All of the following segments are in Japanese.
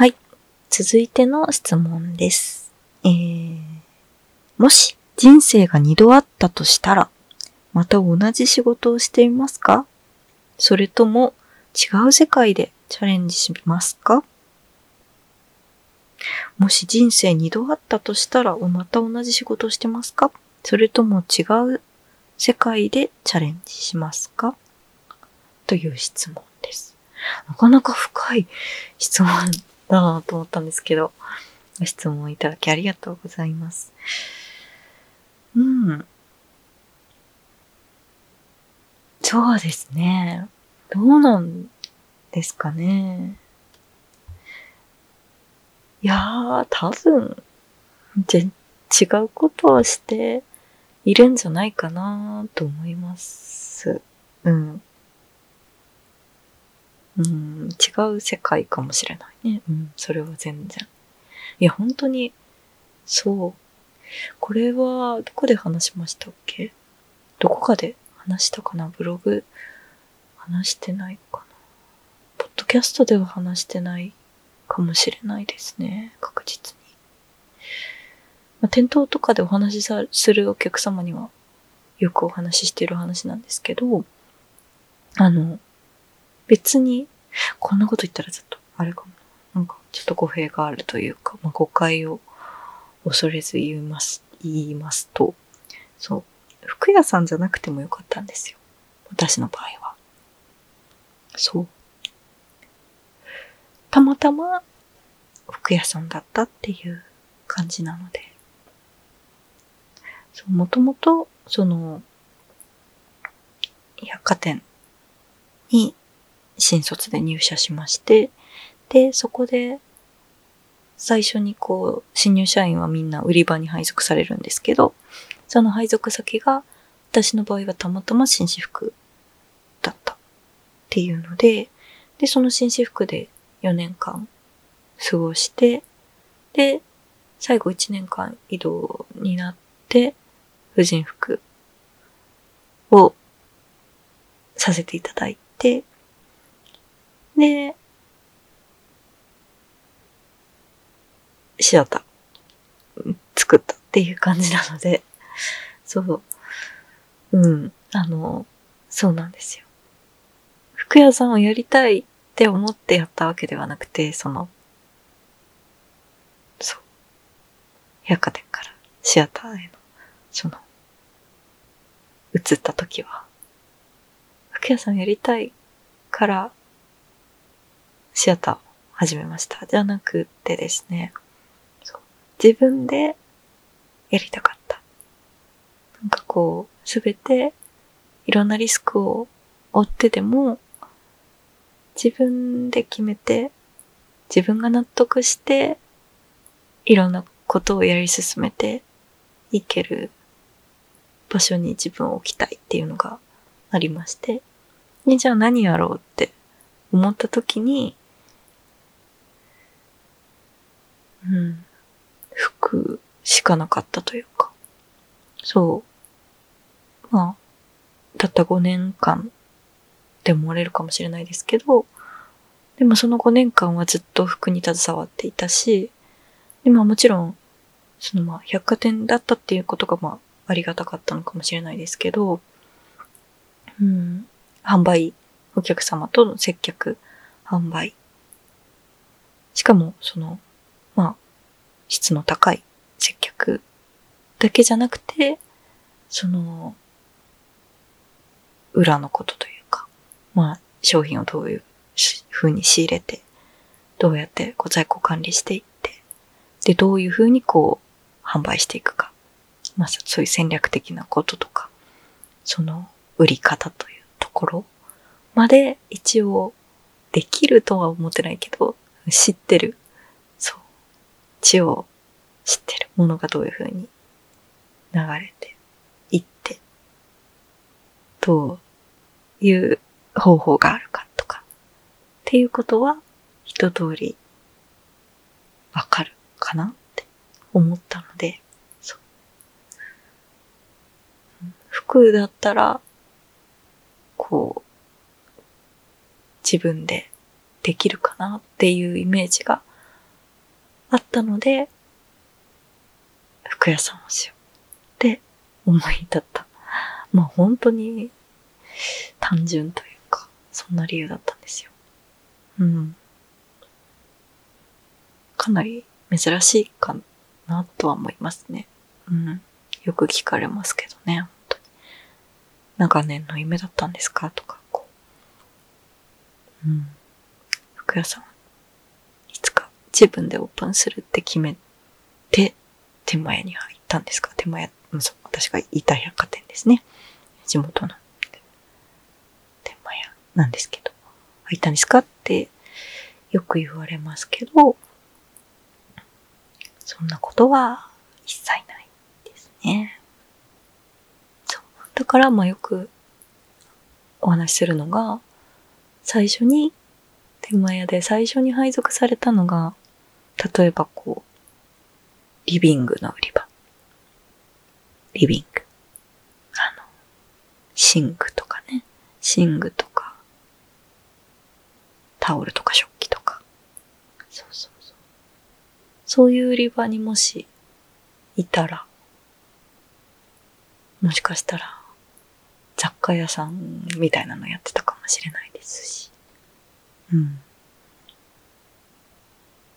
はい。続いての質問です。もし人生が2度あったとしたら、また同じ仕事をしていますか？それとも違う世界でチャレンジしますか？もし人生2度あったとしたら、また同じ仕事をしてますか？それとも違う世界でチャレンジしますか？という質問です。なかなか深い質問だなと思ったんですけど、ご質問いただきありがとうございます。そうですね。どうなんですかね。いやー、多分、違うことをしているんじゃないかなと思います。違う世界かもしれないね。それは全然。いや、本当に、そう。これは、どこで話しましたっけ？どこかで話したかな？ブログ、話してないかな？ポッドキャストでは話してないかもしれないですね。確実に。店頭とかでお話しするお客様にはよくお話ししている話なんですけど、別に、こんなこと言ったらちょっと、あれかも。なんか、ちょっと語弊があるというか、誤解を恐れず言いますと、そう、服屋さんじゃなくてもよかったんですよ。私の場合は。そう。たまたま、服屋さんだったっていう感じなので。そう、もともと、百貨店に、新卒で入社しまして、で、そこで、最初に新入社員はみんな売り場に配属されるんですけど、その配属先が、私の場合はたまたま紳士服だったっていうので、で、その紳士服で4年間過ごして、で、最後1年間異動になって、婦人服をさせていただいて、で、シアター作ったっていう感じなので、そう、そうなんですよ。服屋さんをやりたいって思ってやったわけではなくて、そう、百貨店からシアターへの、移った時は、服屋さんやりたいから、シアターを始めました。じゃなくてですね、そう、自分でやりたかった。なんかすべていろんなリスクを負ってでも、自分で決めて、自分が納得して、いろんなことをやり進めていける場所に自分を置きたいっていうのがありまして、じゃあ何やろうって思った時に、服しかなかったというか、そう、まあ、たった5年間って思われるかもしれないですけど、でもその5年間はずっと服に携わっていたし、でももちろん、百貨店だったっていうことが、ありがたかったのかもしれないですけど、販売、お客様との接客、販売。しかも、質の高い接客だけじゃなくて、裏のことというか、商品をどういう風に仕入れて、どうやって在庫管理していって、で、どういう風に販売していくか。そういう戦略的なこととか、売り方というところ。まで一応できるとは思ってないけど、知ってる。そう。一応知ってるものがどういう風に流れていって、どういう方法があるかとか、っていうことは一通りわかるかなって思ったので、そう。服だったら、自分でできるかなっていうイメージがあったので、服屋さんをしようって思い立った。まあ本当に単純というか、そんな理由だったんですよ。うん。かなり珍しいかなとは思いますね。うん。よく聞かれますけどね、本当に。長年の夢だったんですかとか、こう。うん。服屋さん、いつか自分でオープンするって決めて、手前に入ったんですか？手前、そう、私がいた百貨店ですね。地元の。手前なんですけど。入ったんですかってよく言われますけど、そんなことは一切ないですね。そう。だから、まあよくお話しするのが、最初に、天満屋で最初に配属されたのが、例えばこう、リビングの売り場。リビング。寝具とかね。寝具とか、タオルとか食器とか。そうそうそう。そういう売り場にもし、いたら、もしかしたら、雑貨屋さんみたいなのやってたかもしれないですし。うん。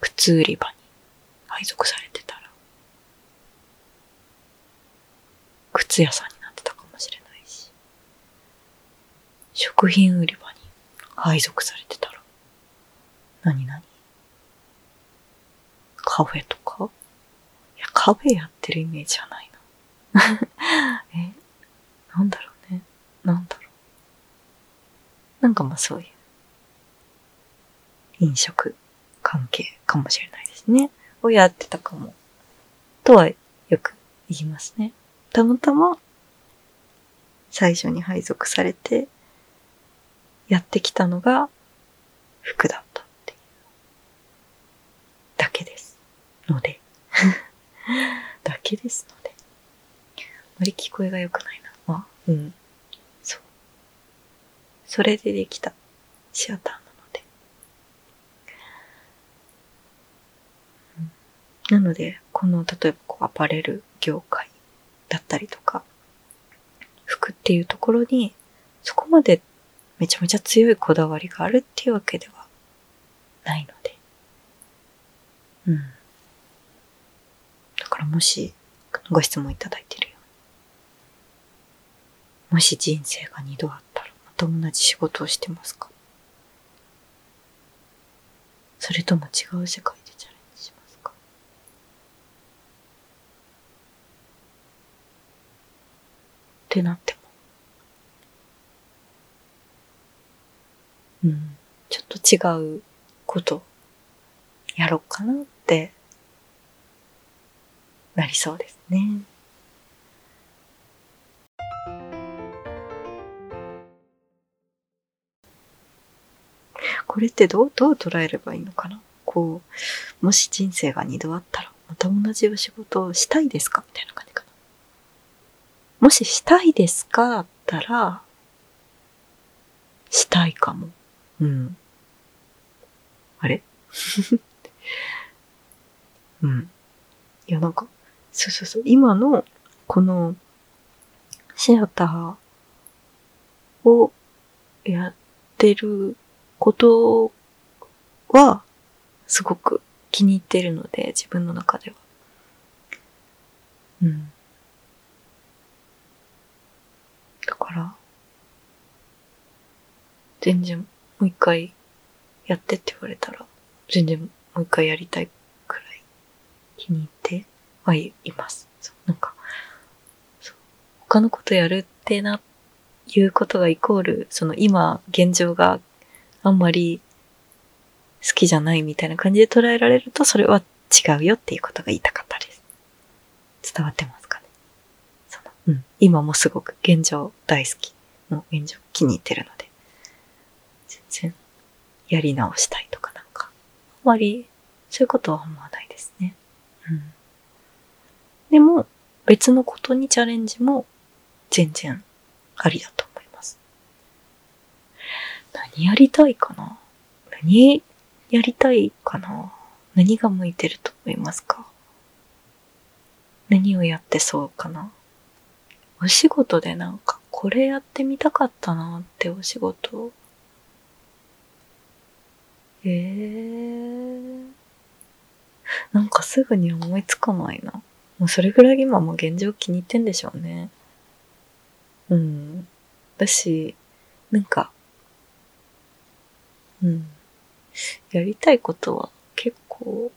靴売り場に配属されてたら、靴屋さんになってたかもしれないし、食品売り場に配属されてたら、カフェとか？いや、カフェやってるイメージはないな。なんだろうね。なんだろう。なんかまあそういう、飲食関係かもしれないですね。をやってたかも。とはよく言いますね。たまたま最初に配属されてやってきたのが服だったっていうだけですのでだけですので、あまり聞こえが良くないな。あ、うん、そう、それでできたシアターなので、うん、なのでこの例えばこうアパレル業界だったりとか、服っていうところに、そこまでめちゃめちゃ強いこだわりがあるっていうわけではないので。うん。だからもし、ご質問いただいてるように。もし人生が2度あったら、また同じ仕事をしてますか？それとも違う世界でチャレンジしますか？ってなっても、うん、ちょっと違うことやろうかなってなりそうですね。これってどう捉えればいいのかな。こう、もし人生が2度あったらまた同じお仕事をしたいですかみたいな感じかな。もししたいですかだったら、したいかも。うん。あれうん。いや、なんか、そうそうそう、今の、この、シアターをやってることは、すごく気に入ってるので、自分の中では。うん。だから、全然もう一回やってって言われたら、全然もう一回やりたいくらい気に入ってはいます。そう、なんかそう、他のことやるっていうことがイコール、その今現状があんまり好きじゃないみたいな感じで捉えられると、それは違うよっていうことが言いたかったです。伝わってます。うん、今もすごく現状大好き。もう現状気に入ってるので。全然やり直したいとかなんか。あまりそういうことは思わないですね。うん。でも別のことにチャレンジも全然ありだと思います。何やりたいかな？何が向いてると思いますか？何をやってそうかな？お仕事でなんかこれやってみたかったなってお仕事。なんかすぐに思いつかないな。もうそれぐらい今も現状気に入ってんでしょうね。だし、なんか、やりたいことは結構、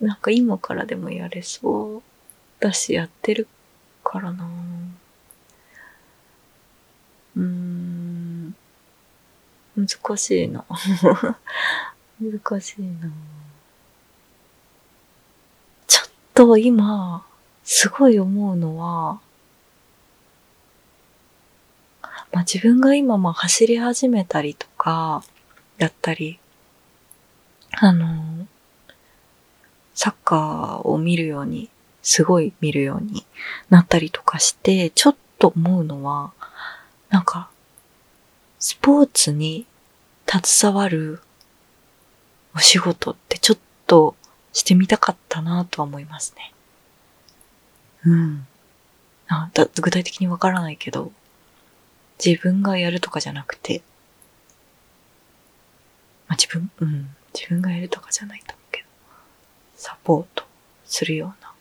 なんか今からでもやれそうだし、やってるからな。難しいな。難しいな。ちょっと今、すごい思うのは、自分が今走り始めたりとか、だったり、サッカーを見るように、すごい見るようになったりとかして、ちょっと思うのは、なんか、スポーツに携わるお仕事ってちょっとしてみたかったなとは思いますね。具体的にわからないけど、自分がやるとかじゃなくて、自分がやるとかじゃないと思うけど、サポートするような、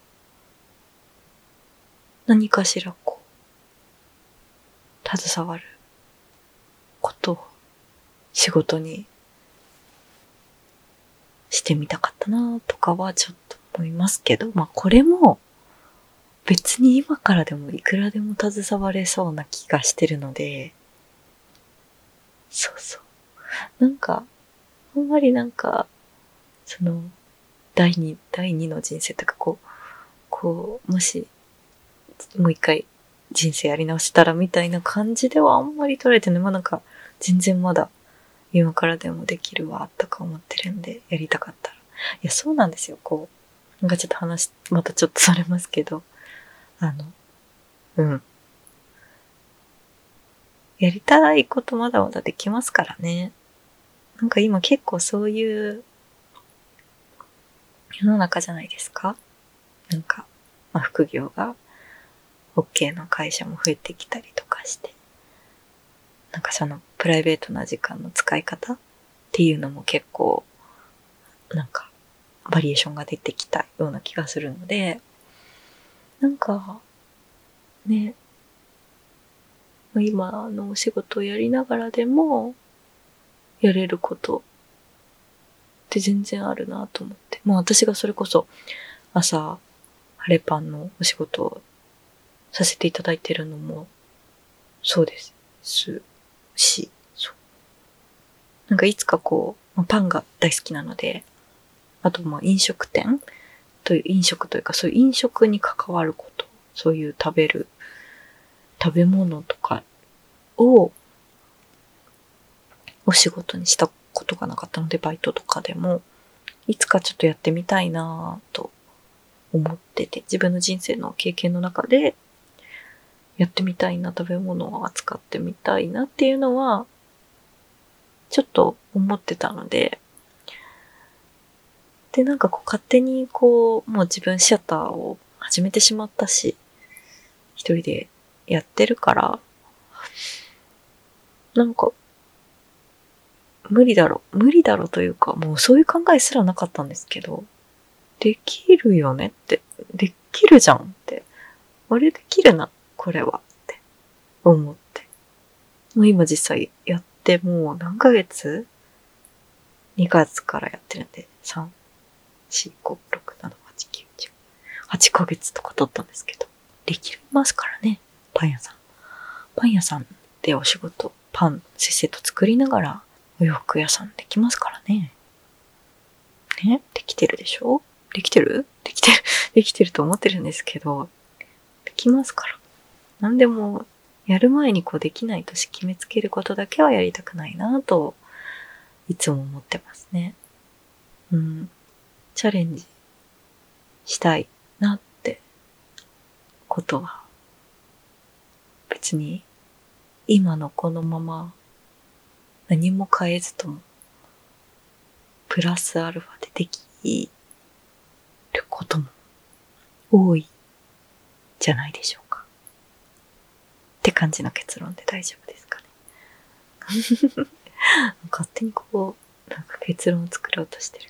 何かしらこう、携わることを仕事にしてみたかったなとかはちょっと思いますけど、これも、別に今からでもいくらでも携われそうな気がしてるので、なんか、あんまりなんか、第二の人生とかこう、もし、もう一回人生やり直したらみたいな感じではあんまり取れてない。なんか、全然まだ今からでもできるわ、とか思ってるんで、やりたかったら。そうなんですよ、なんかちょっとまたちょっとそれますけど、やりたいことまだまだできますからね。なんか今結構そういう世の中じゃないですか。なんか、副業が OK の会社も増えてきたりとかして、なんかそのプライベートな時間の使い方っていうのも結構、なんかバリエーションが出てきたような気がするので、なんか、ね、今のお仕事をやりながらでも、やれることって全然あるなと思って。私がそれこそ、朝、ハレパンのお仕事をさせていただいてるのも、そうですし、なんかいつかパンが大好きなので、あと飲食というか、そういう飲食に関わること、そういう食べ物とかをお仕事にしたことがなかったので、バイトとかでも、いつかちょっとやってみたいなぁと思ってて、自分の人生の経験の中で、やってみたいな、食べ物を扱ってみたいなっていうのは、ちょっと思ってたので、で、なんか勝手にもう自分シアターを始めてしまったし、一人でやってるから、なんか、無理だろというか、もうそういう考えすらなかったんですけど、できるよねって、できるじゃんって、できるな、これはって思って。もう今実際やってもう何ヶ月 ?2 月からやってるんで、8ヶ月とか経ったんですけど、できますからね、パン屋さんでお仕事、パンせっせと作りながらお洋服屋さんできますからね。ね、できてるでしょ？できてると思ってるんですけど、できますから。なんでもやる前にできないと決めつけることだけはやりたくないなぁと、いつも思ってますね。チャレンジしたいなってことは、別に今のこのまま何も変えずともプラスアルファでできいることも多いんじゃないでしょうか。って感じの結論で大丈夫ですかね。勝手にこう、なんか結論を作ろうとしてる。